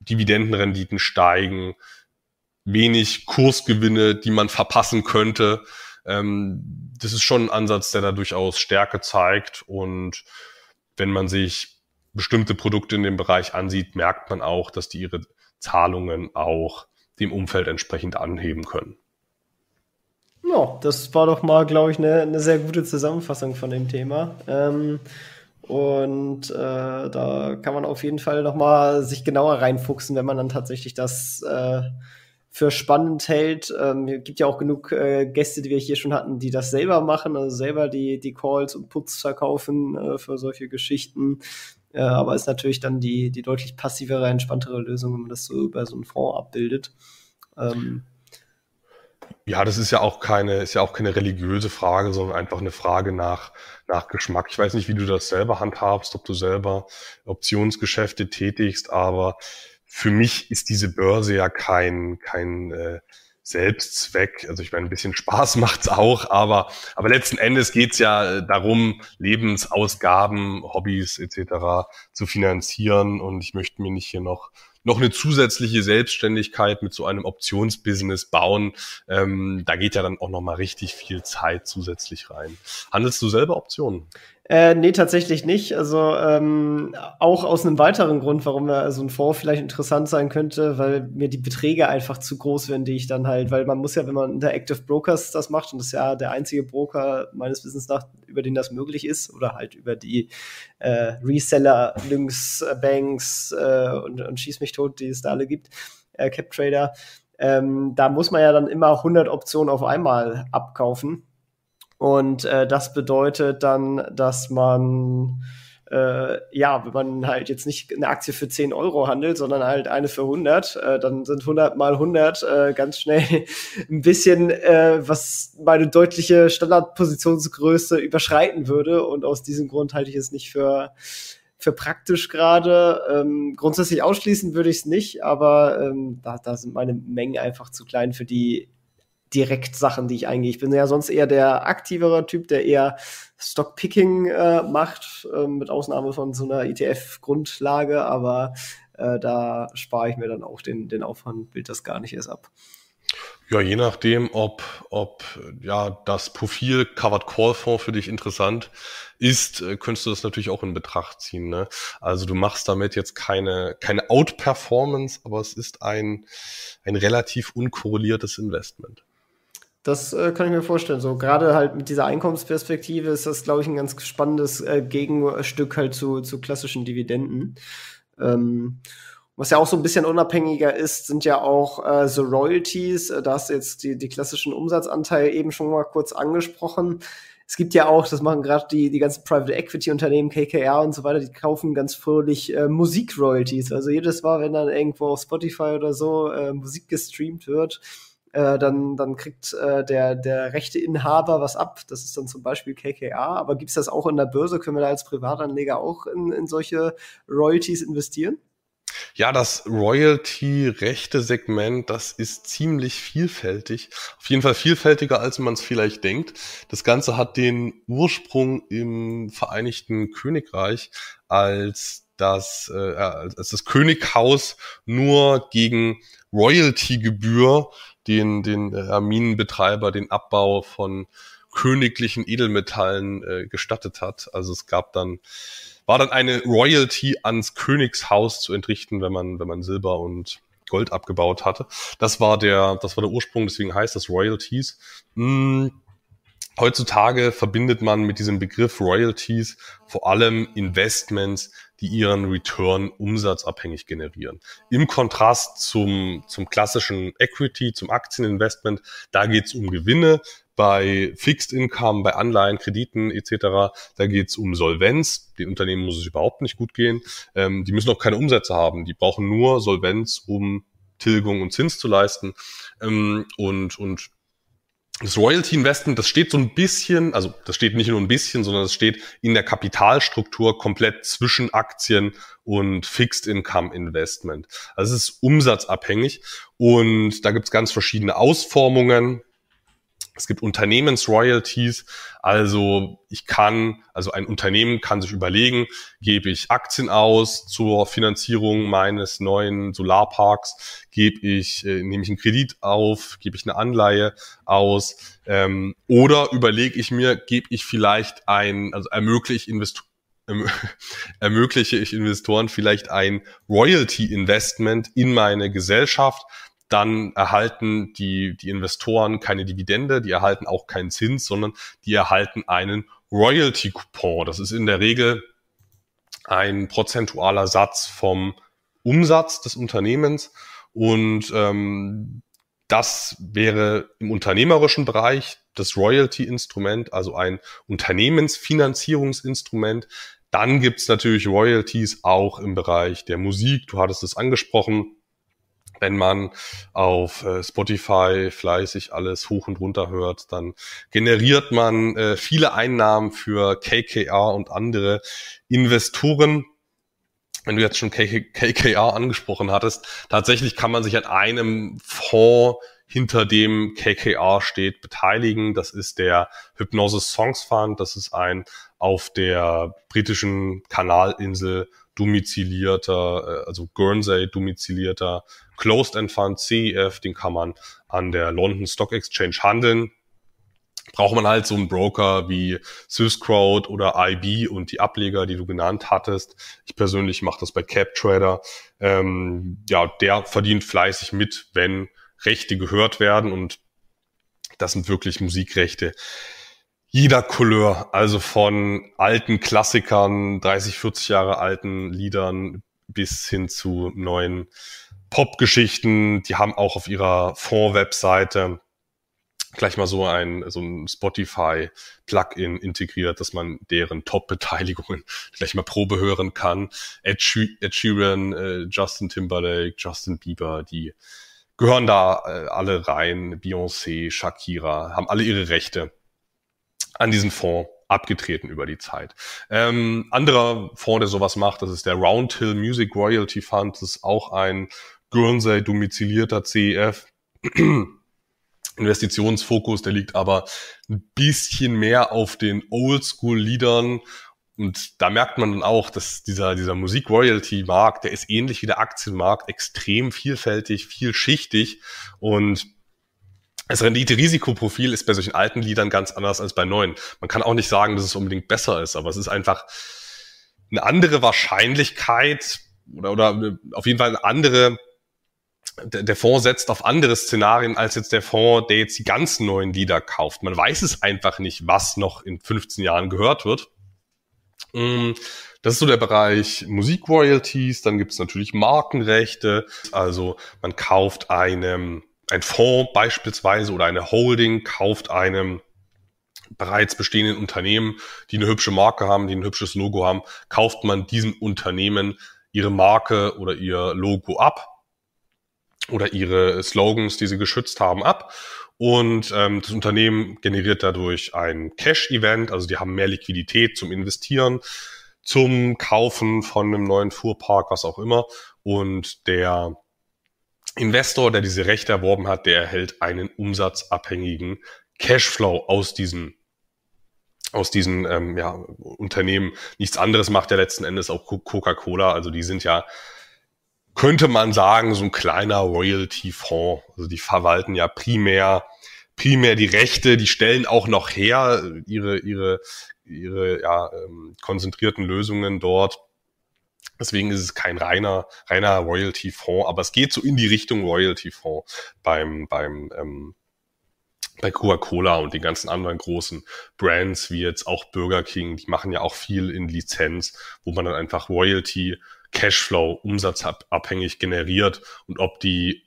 Dividendenrenditen steigen, wenig Kursgewinne, die man verpassen könnte. Das ist schon ein Ansatz, der da durchaus Stärke zeigt. Und wenn man sich bestimmte Produkte in dem Bereich ansieht, merkt man auch, dass die ihre Zahlungen auch dem Umfeld entsprechend anheben können. Ja, das war doch mal, glaube ich, eine, eine sehr gute Zusammenfassung von dem Thema. Ähm Und äh, da kann man auf jeden Fall nochmal sich genauer reinfuchsen, wenn man dann tatsächlich das äh, für spannend hält. Ähm, es gibt ja auch genug äh, Gäste, die wir hier schon hatten, die das selber machen, also selber die, die Calls und Puts verkaufen äh, für solche Geschichten. Äh, aber ist natürlich dann die, die deutlich passivere, entspanntere Lösung, wenn man das so über so einen Fonds abbildet. Ähm, Ja, das ist ja auch keine, ist ja auch keine religiöse Frage, sondern einfach eine Frage nach, nach Geschmack. Ich weiß nicht, wie du das selber handhabst, ob du selber Optionsgeschäfte tätigst, aber für mich ist diese Börse ja kein, kein, äh, Selbstzweck. Also ich meine, ein bisschen Spaß macht's auch, aber, aber letzten Endes geht's ja darum, Lebensausgaben, Hobbys et cetera zu finanzieren, und ich möchte mir nicht hier noch noch eine zusätzliche Selbstständigkeit mit so einem Optionsbusiness bauen. Ähm, da geht ja dann auch nochmal richtig viel Zeit zusätzlich rein. Handelst du selber Optionen? Äh, nee, tatsächlich nicht. Also ähm, auch aus einem weiteren Grund, warum so also ein Fonds vielleicht interessant sein könnte, weil mir die Beträge einfach zu groß werden, die ich dann halt, weil man muss ja, wenn man Interactive Brokers das macht, und das ist ja der einzige Broker meines Wissens nach, über den das möglich ist, oder halt über die äh, Reseller, Lynx, Banks äh, und, und Schieß mich tot, die es da alle gibt, äh, CapTrader, ähm, da muss man ja dann immer hundert Optionen auf einmal abkaufen. Und äh, das bedeutet dann, dass man, äh, ja, wenn man halt jetzt nicht eine Aktie für zehn Euro handelt, sondern halt eine für hundert, äh, dann sind hundert mal hundert äh, ganz schnell ein bisschen, äh, was meine deutliche Standardpositionsgröße überschreiten würde. Und aus diesem Grund halte ich es nicht für, für praktisch gerade. Ähm, grundsätzlich ausschließen würde ich es nicht, aber ähm, da, da sind meine Mengen einfach zu klein für die direkt Sachen, die ich eingehe. Ich bin ja sonst eher der aktivere Typ, der eher Stockpicking äh, macht, äh, mit Ausnahme von so einer E T F-Grundlage, aber äh, da spare ich mir dann auch den, den Aufwand, bild das gar nicht erst ab. Ja, je nachdem, ob, ob ja, das Profil Covered Call Fonds für dich interessant ist, könntest du das natürlich auch in Betracht ziehen, ne? Also du machst damit jetzt keine, keine Outperformance, aber es ist ein, ein relativ unkorreliertes Investment. Das äh, kann ich mir vorstellen. So gerade halt mit dieser Einkommensperspektive ist das, glaube ich, ein ganz spannendes äh, Gegenstück halt zu, zu klassischen Dividenden. Ähm, was ja auch so ein bisschen unabhängiger ist, sind ja auch äh, so Royalties. Da hast du jetzt die, die klassischen Umsatzanteile eben schon mal kurz angesprochen. Es gibt ja auch, das machen gerade die, die ganzen Private Equity Unternehmen, K K R und so weiter, die kaufen ganz fröhlich äh, Musik-Royalties. Also jedes Mal, wenn dann irgendwo auf Spotify oder so äh, Musik gestreamt wird, Äh, dann, dann kriegt äh, der, der rechte Inhaber was ab. Das ist dann zum Beispiel K K A. Aber gibt es das auch in der Börse? Können wir da als Privatanleger auch in, in solche Royalties investieren? Ja, das Royalty-Rechte-Segment, das ist ziemlich vielfältig. Auf jeden Fall vielfältiger, als man es vielleicht denkt. Das Ganze hat den Ursprung im Vereinigten Königreich, als das, äh, als das Könighaus nur gegen Royalty-Gebühr den, den äh, Minenbetreiber den Abbau von königlichen Edelmetallen äh, gestattet hat. Also es gab dann, war dann eine Royalty ans Königshaus zu entrichten, wenn man, wenn man Silber und Gold abgebaut hatte. Das war der, das war der Ursprung, deswegen heißt das Royalties. Hm. Heutzutage verbindet man mit diesem Begriff Royalties vor allem Investments, die ihren Return umsatzabhängig generieren. Im Kontrast zum, zum klassischen Equity, zum Aktieninvestment, da geht's um Gewinne. Bei Fixed Income, bei Anleihen, Krediten et cetera, da geht's um Solvenz. Den Unternehmen muss es überhaupt nicht gut gehen. Ähm, die müssen auch keine Umsätze haben. Die brauchen nur Solvenz, um Tilgung und Zins zu leisten. Ähm, und und das Royalty Investment, das steht so ein bisschen, also das steht nicht nur ein bisschen, sondern das steht in der Kapitalstruktur komplett zwischen Aktien und Fixed Income Investment. Also es ist umsatzabhängig und da gibt's ganz verschiedene Ausformungen. Es gibt Unternehmensroyalties, also ich kann, also ein Unternehmen kann sich überlegen, gebe ich Aktien aus zur Finanzierung meines neuen Solarparks, gebe ich, äh, nehme ich einen Kredit auf, gebe ich eine Anleihe aus, ähm, oder überlege ich mir, gebe ich vielleicht ein, also ermögliche Investor, ähm, ermögliche ich Investoren vielleicht ein Royalty-Investment in meine Gesellschaft. Dann erhalten die, die Investoren keine Dividende, die erhalten auch keinen Zins, sondern die erhalten einen Royalty-Coupon. Das ist in der Regel ein prozentualer Satz vom Umsatz des Unternehmens und ähm, das wäre im unternehmerischen Bereich das Royalty-Instrument, also ein Unternehmensfinanzierungsinstrument. Dann gibt's natürlich Royalties auch im Bereich der Musik, du hattest es angesprochen. Wenn man auf Spotify fleißig alles hoch und runter hört, dann generiert man viele Einnahmen für K K R und andere Investoren. Wenn du jetzt schon K K R angesprochen hattest, tatsächlich kann man sich an einem Fonds, hinter dem K K R steht, beteiligen. Das ist der Hypnosis Songs Fund. Das ist ein auf der britischen Kanalinsel domizilierter, also Guernsey domizilierter Closed-End-Fund, C E F, den kann man an der London Stock Exchange handeln. Braucht man halt so einen Broker wie Swissquote oder I B und die Ableger, die du genannt hattest. Ich persönlich mache das bei CapTrader. Ähm, ja, der verdient fleißig mit, wenn Rechte gehört werden und das sind wirklich Musikrechte jeder Couleur, also von alten Klassikern, dreißig, vierzig Jahre alten Liedern bis hin zu neuen Popgeschichten. Die haben auch auf ihrer Fonds-Webseite gleich mal so ein, so ein Spotify-Plugin integriert, dass man deren Top-Beteiligungen gleich mal Probe hören kann. Ed Sheeran, äh, Justin Timberlake, Justin Bieber, die gehören da äh, alle rein. Beyoncé, Shakira, haben alle ihre Rechte an diesen Fonds abgetreten über die Zeit. Ähm, anderer Fonds, der sowas macht, das ist der Roundhill Music Royalty Fund. Das ist auch ein Guernsey domizilierter C E F. Investitionsfokus, der liegt aber ein bisschen mehr auf den Oldschool-Liedern. Und da merkt man dann auch, dass dieser, dieser Musik-Royalty-Markt, der ist ähnlich wie der Aktienmarkt, extrem vielfältig, vielschichtig und das Rendite-Risikoprofil ist bei solchen alten Liedern ganz anders als bei neuen. Man kann auch nicht sagen, dass es unbedingt besser ist, aber es ist einfach eine andere Wahrscheinlichkeit oder, oder auf jeden Fall eine andere, der, der Fonds setzt auf andere Szenarien als jetzt der Fonds, der jetzt die ganzen neuen Lieder kauft. Man weiß es einfach nicht, was noch in fünfzehn Jahren gehört wird. Das ist so der Bereich Musik-Royalties, dann gibt es natürlich Markenrechte, also man kauft einem ein Fonds beispielsweise oder eine Holding kauft einem bereits bestehenden Unternehmen, die eine hübsche Marke haben, die ein hübsches Logo haben, kauft man diesem Unternehmen ihre Marke oder ihr Logo ab oder ihre Slogans, die sie geschützt haben, ab. Und ähm, das Unternehmen generiert dadurch ein Cash-Event, also die haben mehr Liquidität zum Investieren, zum Kaufen von einem neuen Fuhrpark, was auch immer. Und der Investor, der diese Rechte erworben hat, der erhält einen umsatzabhängigen Cashflow aus diesen, aus diesen ähm, ja, Unternehmen. Nichts anderes macht ja letzten Endes auch Coca-Cola. Also die sind ja, könnte man sagen, so ein kleiner Royalty-Fonds. Also die verwalten ja primär, primär die Rechte, die stellen auch noch her ihre, ihre, ihre ja, ähm, konzentrierten Lösungen dort. Deswegen ist es kein reiner, reiner Royalty-Fonds, aber es geht so in die Richtung Royalty-Fonds beim, beim, ähm, bei Coca-Cola und den ganzen anderen großen Brands, wie jetzt auch Burger King, die machen ja auch viel in Lizenz, wo man dann einfach Royalty, Cashflow, umsatzabhängig generiert, und ob die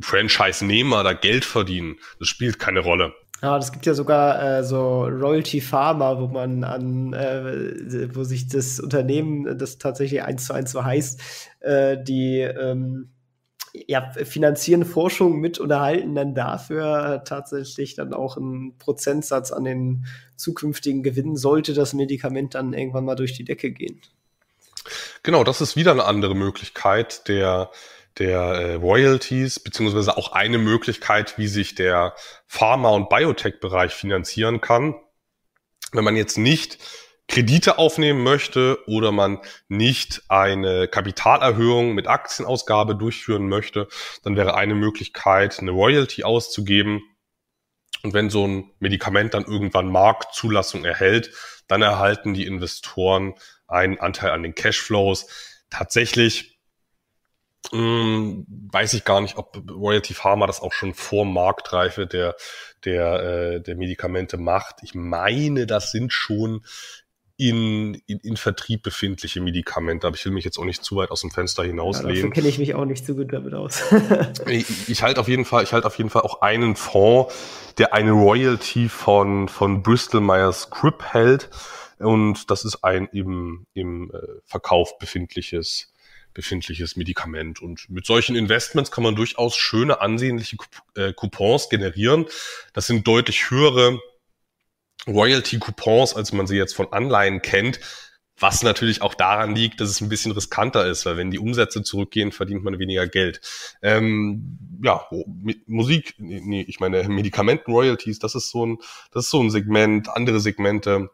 Franchise-Nehmer da Geld verdienen, das spielt keine Rolle. Ja, das gibt ja sogar äh, so Royalty Pharma, wo man an, äh, wo sich das Unternehmen, das tatsächlich eins zu eins so heißt, äh, die ähm, ja, finanzieren Forschung mit und erhalten dann dafür tatsächlich dann auch einen Prozentsatz an den zukünftigen Gewinnen, sollte das Medikament dann irgendwann mal durch die Decke gehen. Genau, das ist wieder eine andere Möglichkeit der der äh, Royalties, beziehungsweise auch eine Möglichkeit, wie sich der Pharma- und Biotech-Bereich finanzieren kann. Wenn man jetzt nicht Kredite aufnehmen möchte oder man nicht eine Kapitalerhöhung mit Aktienausgabe durchführen möchte, dann wäre eine Möglichkeit, eine Royalty auszugeben. Und wenn so ein Medikament dann irgendwann Marktzulassung erhält, dann erhalten die Investoren einen Anteil an den Cashflows. Tatsächlich weiß ich gar nicht, ob Royalty Pharma das auch schon vor Marktreife der der äh, der Medikamente macht. Ich meine, das sind schon in in, in Vertrieb befindliche Medikamente, aber ich will mich jetzt auch nicht zu weit aus dem Fenster hinauslehnen. Ja, dafür kenne ich mich auch nicht so gut damit aus. ich ich halte auf jeden Fall, ich halte auf jeden Fall auch einen Fonds, der eine Royalty von von Bristol Myers Squibb hält, und das ist ein im im Verkauf befindliches befindliches Medikament. Und mit solchen Investments kann man durchaus schöne, ansehnliche Coupons generieren. Das sind deutlich höhere Royalty-Coupons, als man sie jetzt von Anleihen kennt, was natürlich auch daran liegt, dass es ein bisschen riskanter ist, weil wenn die Umsätze zurückgehen, verdient man weniger Geld. Ähm, ja, Musik, nee, ich meine Medikamenten-Royalties, das ist so ein, das ist so ein Segment, andere Segmente.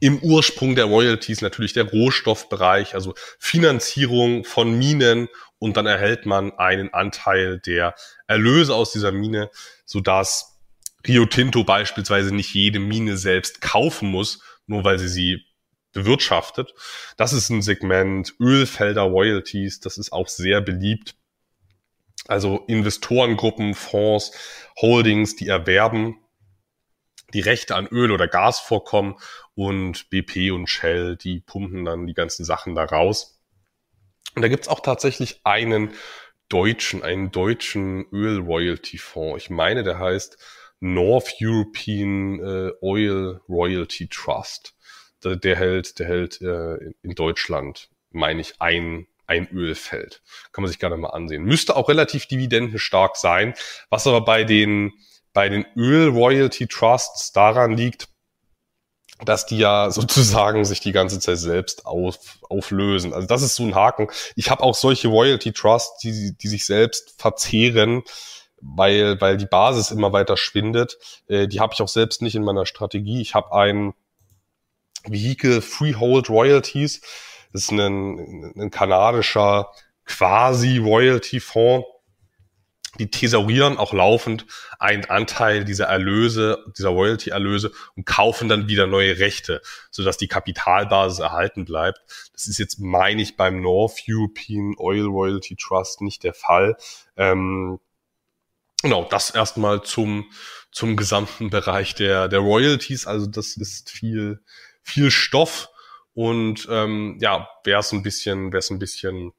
Im Ursprung der Royalties natürlich der Rohstoffbereich, also Finanzierung von Minen, und dann erhält man einen Anteil der Erlöse aus dieser Mine, sodass Rio Tinto beispielsweise nicht jede Mine selbst kaufen muss, nur weil sie sie bewirtschaftet. Das ist ein Segment. Ölfelder Royalties, das ist auch sehr beliebt. Also Investorengruppen, Fonds, Holdings, die erwerben die Rechte an Öl- oder Gasvorkommen, und B P und Shell, die pumpen dann die ganzen Sachen da raus. Und da gibt's auch tatsächlich einen deutschen, einen deutschen Öl-Royalty-Fonds. Ich meine, der heißt North European äh, Oil Royalty Trust. Der, der hält, der hält äh, in Deutschland, meine ich, ein ein Ölfeld. Kann man sich gerne mal ansehen. Müsste auch relativ dividendenstark sein, was aber bei den bei den Öl-Royalty-Trusts daran liegt, dass die ja sozusagen sich die ganze Zeit selbst auf, auflösen. Also das ist so ein Haken. Ich habe auch solche Royalty-Trusts, die, die sich selbst verzehren, weil, weil die Basis immer weiter schwindet. Äh, die habe ich auch selbst nicht in meiner Strategie. Ich habe ein Vehicle Freehold Royalties. Das ist ein, ein kanadischer Quasi-Royalty-Fonds. Die thesaurieren auch laufend einen Anteil dieser Erlöse, dieser Royalty-Erlöse, und kaufen dann wieder neue Rechte, sodass die Kapitalbasis erhalten bleibt. Das ist jetzt, meine ich, beim North European Oil Royalty Trust nicht der Fall. Ähm, genau, das erstmal zum zum gesamten Bereich der der Royalties. Also das ist viel viel Stoff, und ähm, ja, wäre es ein bisschen, wäre es ein bisschen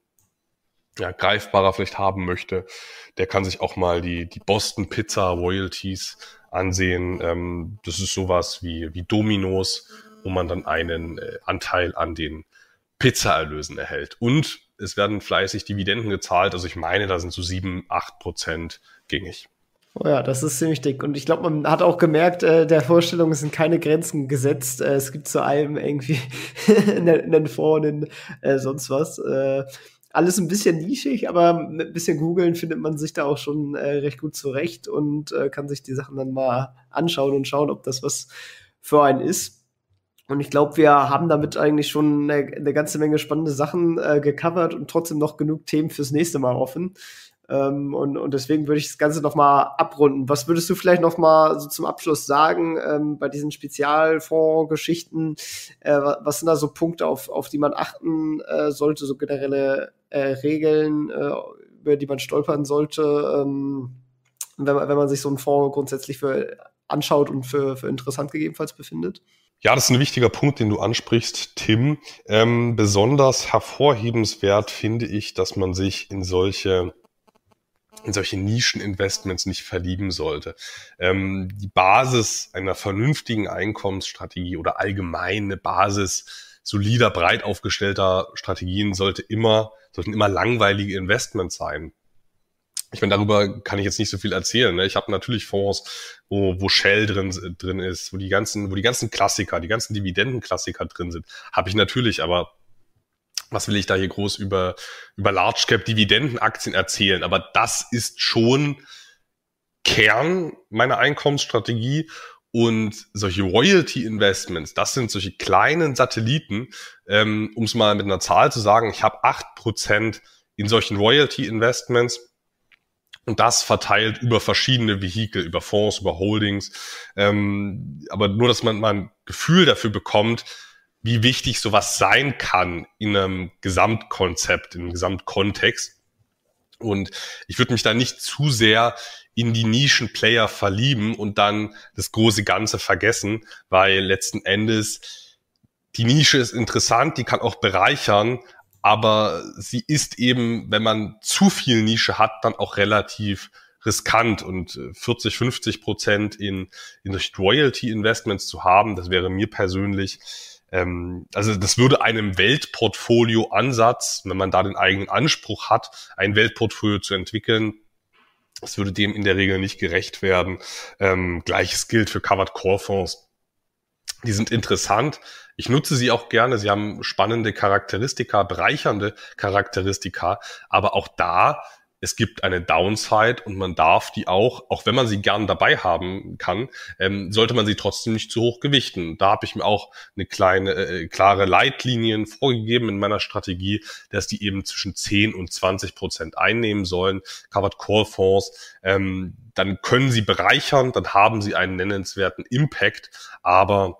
ja, greifbarer vielleicht haben möchte, der kann sich auch mal die die Boston Pizza Royalties ansehen. Ähm, das ist sowas wie wie Domino's, wo man dann einen äh, Anteil an den Pizzaerlösen erhält. Und es werden fleißig Dividenden gezahlt. Also ich meine, da sind so sieben, acht Prozent gängig. Oh ja, das ist ziemlich dick. Und ich glaube, man hat auch gemerkt, äh, der Vorstellung sind keine Grenzen gesetzt. Äh, es gibt zu allem irgendwie einen Fonds, einen äh, sonst was. Äh, Alles ein bisschen nischig, aber mit ein bisschen googeln findet man sich da auch schon äh, recht gut zurecht und äh, kann sich die Sachen dann mal anschauen und schauen, ob das was für einen ist. Und ich glaube, wir haben damit eigentlich schon eine, eine ganze Menge spannende Sachen äh, gecovert und trotzdem noch genug Themen fürs nächste Mal offen. Ähm, und, und deswegen würde ich das Ganze nochmal abrunden. Was würdest du vielleicht nochmal so zum Abschluss sagen, ähm, bei diesen Spezialfonds-Geschichten? Äh, was sind da so Punkte, auf, auf die man achten äh, sollte, so generelle äh, Regeln, äh, über die man stolpern sollte, ähm, wenn, man, wenn man sich so einen Fonds grundsätzlich für anschaut und für, für interessant gegebenenfalls befindet? Ja, das ist ein wichtiger Punkt, den du ansprichst, Tim. Ähm, besonders hervorhebenswert finde ich, dass man sich in solche in solche Nischeninvestments nicht verlieben sollte. Ähm, die Basis einer vernünftigen Einkommensstrategie oder allgemeine Basis solider, breit aufgestellter Strategien sollte immer, sollten immer langweilige Investments sein. Ich meine, darüber kann ich jetzt nicht so viel erzählen. Ne? Ich habe natürlich Fonds, wo, wo Shell drin, drin ist, wo die ganzen, wo die ganzen Klassiker, die ganzen Dividendenklassiker drin sind. Habe ich natürlich, aber was will ich da hier groß über, über Large Cap Dividendenaktien erzählen? Aber das ist schon Kern meiner Einkommensstrategie. Und solche Royalty Investments, das sind solche kleinen Satelliten, ähm, um es mal mit einer Zahl zu sagen, ich habe acht Prozent in solchen Royalty Investments. Und das verteilt über verschiedene Vehikel, über Fonds, über Holdings. Ähm, aber nur, dass man mal ein Gefühl dafür bekommt, wie wichtig sowas sein kann in einem Gesamtkonzept, in einem Gesamtkontext. Und ich würde mich da nicht zu sehr in die Nischenplayer verlieben und dann das große Ganze vergessen, weil letzten Endes die Nische ist interessant, die kann auch bereichern, aber sie ist eben, wenn man zu viel Nische hat, dann auch relativ riskant. Und vierzig, fünfzig Prozent in, in Royalty-Investments zu haben, das wäre mir persönlich, ähm, also das würde einem Weltportfolio-Ansatz, wenn man da den eigenen Anspruch hat, ein Weltportfolio zu entwickeln, das würde dem in der Regel nicht gerecht werden. Ähm, gleiches gilt für Covered-Call-Fonds. Die sind interessant. Ich nutze sie auch gerne. Sie haben spannende Charakteristika, bereichernde Charakteristika. Aber auch da, es gibt eine Downside und man darf die auch, auch wenn man sie gern dabei haben kann, ähm, sollte man sie trotzdem nicht zu hoch gewichten. Da habe ich mir auch eine kleine, äh, klare Leitlinien vorgegeben in meiner Strategie, dass die eben zwischen zehn und zwanzig Prozent einnehmen sollen. Covered Call Fonds, ähm, dann können sie bereichern, dann haben sie einen nennenswerten Impact, aber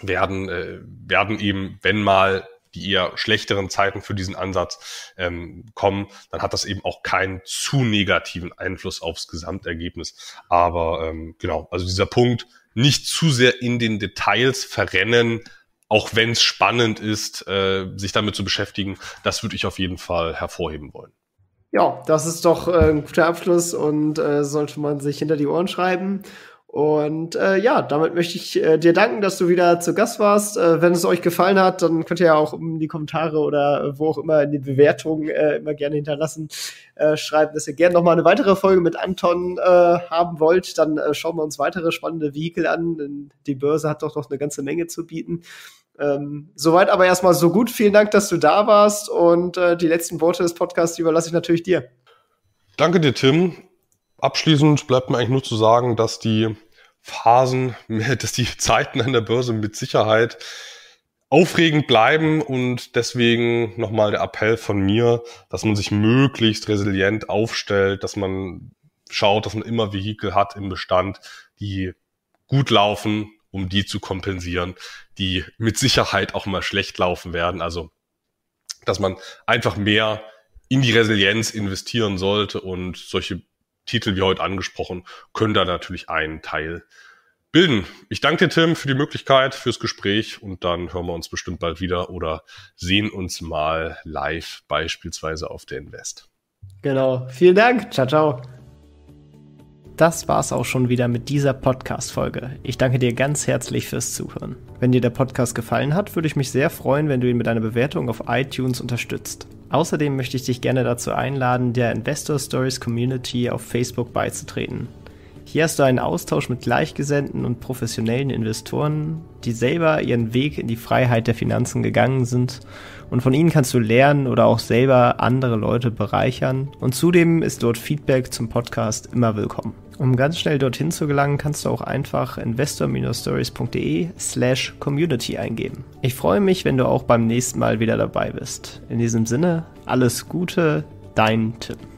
werden äh, werden eben, wenn mal die eher schlechteren Zeiten für diesen Ansatz ähm, kommen, dann hat das eben auch keinen zu negativen Einfluss aufs Gesamtergebnis. Aber ähm, genau, also dieser Punkt, nicht zu sehr in den Details verrennen, auch wenn es spannend ist, äh, sich damit zu beschäftigen, das würde ich auf jeden Fall hervorheben wollen. Ja, das ist doch äh, ein guter Abschluss und äh, sollte man sich hinter die Ohren schreiben. Und äh, ja, damit möchte ich äh, dir danken, dass du wieder zu Gast warst. Äh, wenn es euch gefallen hat, dann könnt ihr ja auch in die Kommentare oder äh, wo auch immer in die Bewertungen äh, immer gerne hinterlassen, äh, schreiben, dass ihr gerne nochmal eine weitere Folge mit Anton äh, haben wollt. Dann äh, schauen wir uns weitere spannende Vehikel an, denn die Börse hat doch noch eine ganze Menge zu bieten. Ähm, soweit aber erstmal so gut. Vielen Dank, dass du da warst und äh, die letzten Worte des Podcasts überlasse ich natürlich dir. Danke dir, Tim. Abschließend bleibt mir eigentlich nur zu sagen, dass die Phasen, dass die Zeiten an der Börse mit Sicherheit aufregend bleiben und deswegen nochmal der Appell von mir, dass man sich möglichst resilient aufstellt, dass man schaut, dass man immer Vehikel hat im Bestand, die gut laufen, um die zu kompensieren, die mit Sicherheit auch mal schlecht laufen werden. Also, dass man einfach mehr in die Resilienz investieren sollte und solche Titel wie heute angesprochen, können da natürlich einen Teil bilden. Ich danke dir, Tim, für die Möglichkeit, fürs Gespräch und dann hören wir uns bestimmt bald wieder oder sehen uns mal live beispielsweise auf der Invest. Genau. Vielen Dank. Ciao, ciao. Das war's auch schon wieder mit dieser Podcast-Folge. Ich danke dir ganz herzlich fürs Zuhören. Wenn dir der Podcast gefallen hat, würde ich mich sehr freuen, wenn du ihn mit einer Bewertung auf iTunes unterstützt. Außerdem möchte ich dich gerne dazu einladen, der Investor Stories Community auf Facebook beizutreten. Hier hast du einen Austausch mit gleichgesinnten und professionellen Investoren, die selber ihren Weg in die Freiheit der Finanzen gegangen sind und von ihnen kannst du lernen oder auch selber andere Leute bereichern und zudem ist dort Feedback zum Podcast immer willkommen. Um ganz schnell dorthin zu gelangen, kannst du auch einfach investor-stories.de slash community eingeben. Ich freue mich, wenn du auch beim nächsten Mal wieder dabei bist. In diesem Sinne, alles Gute, dein Tim.